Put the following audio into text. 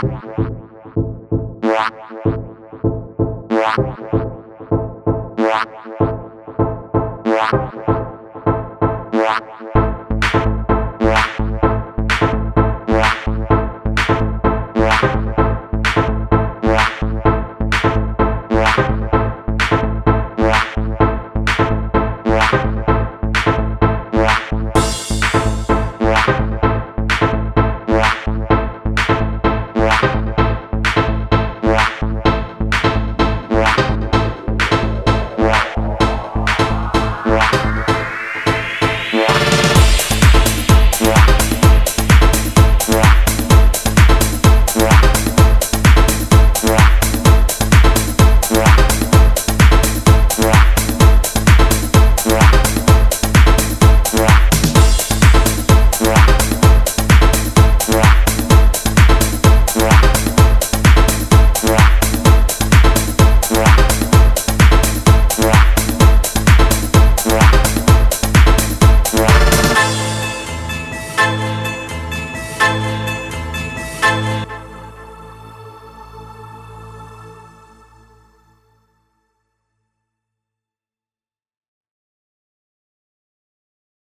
Wow.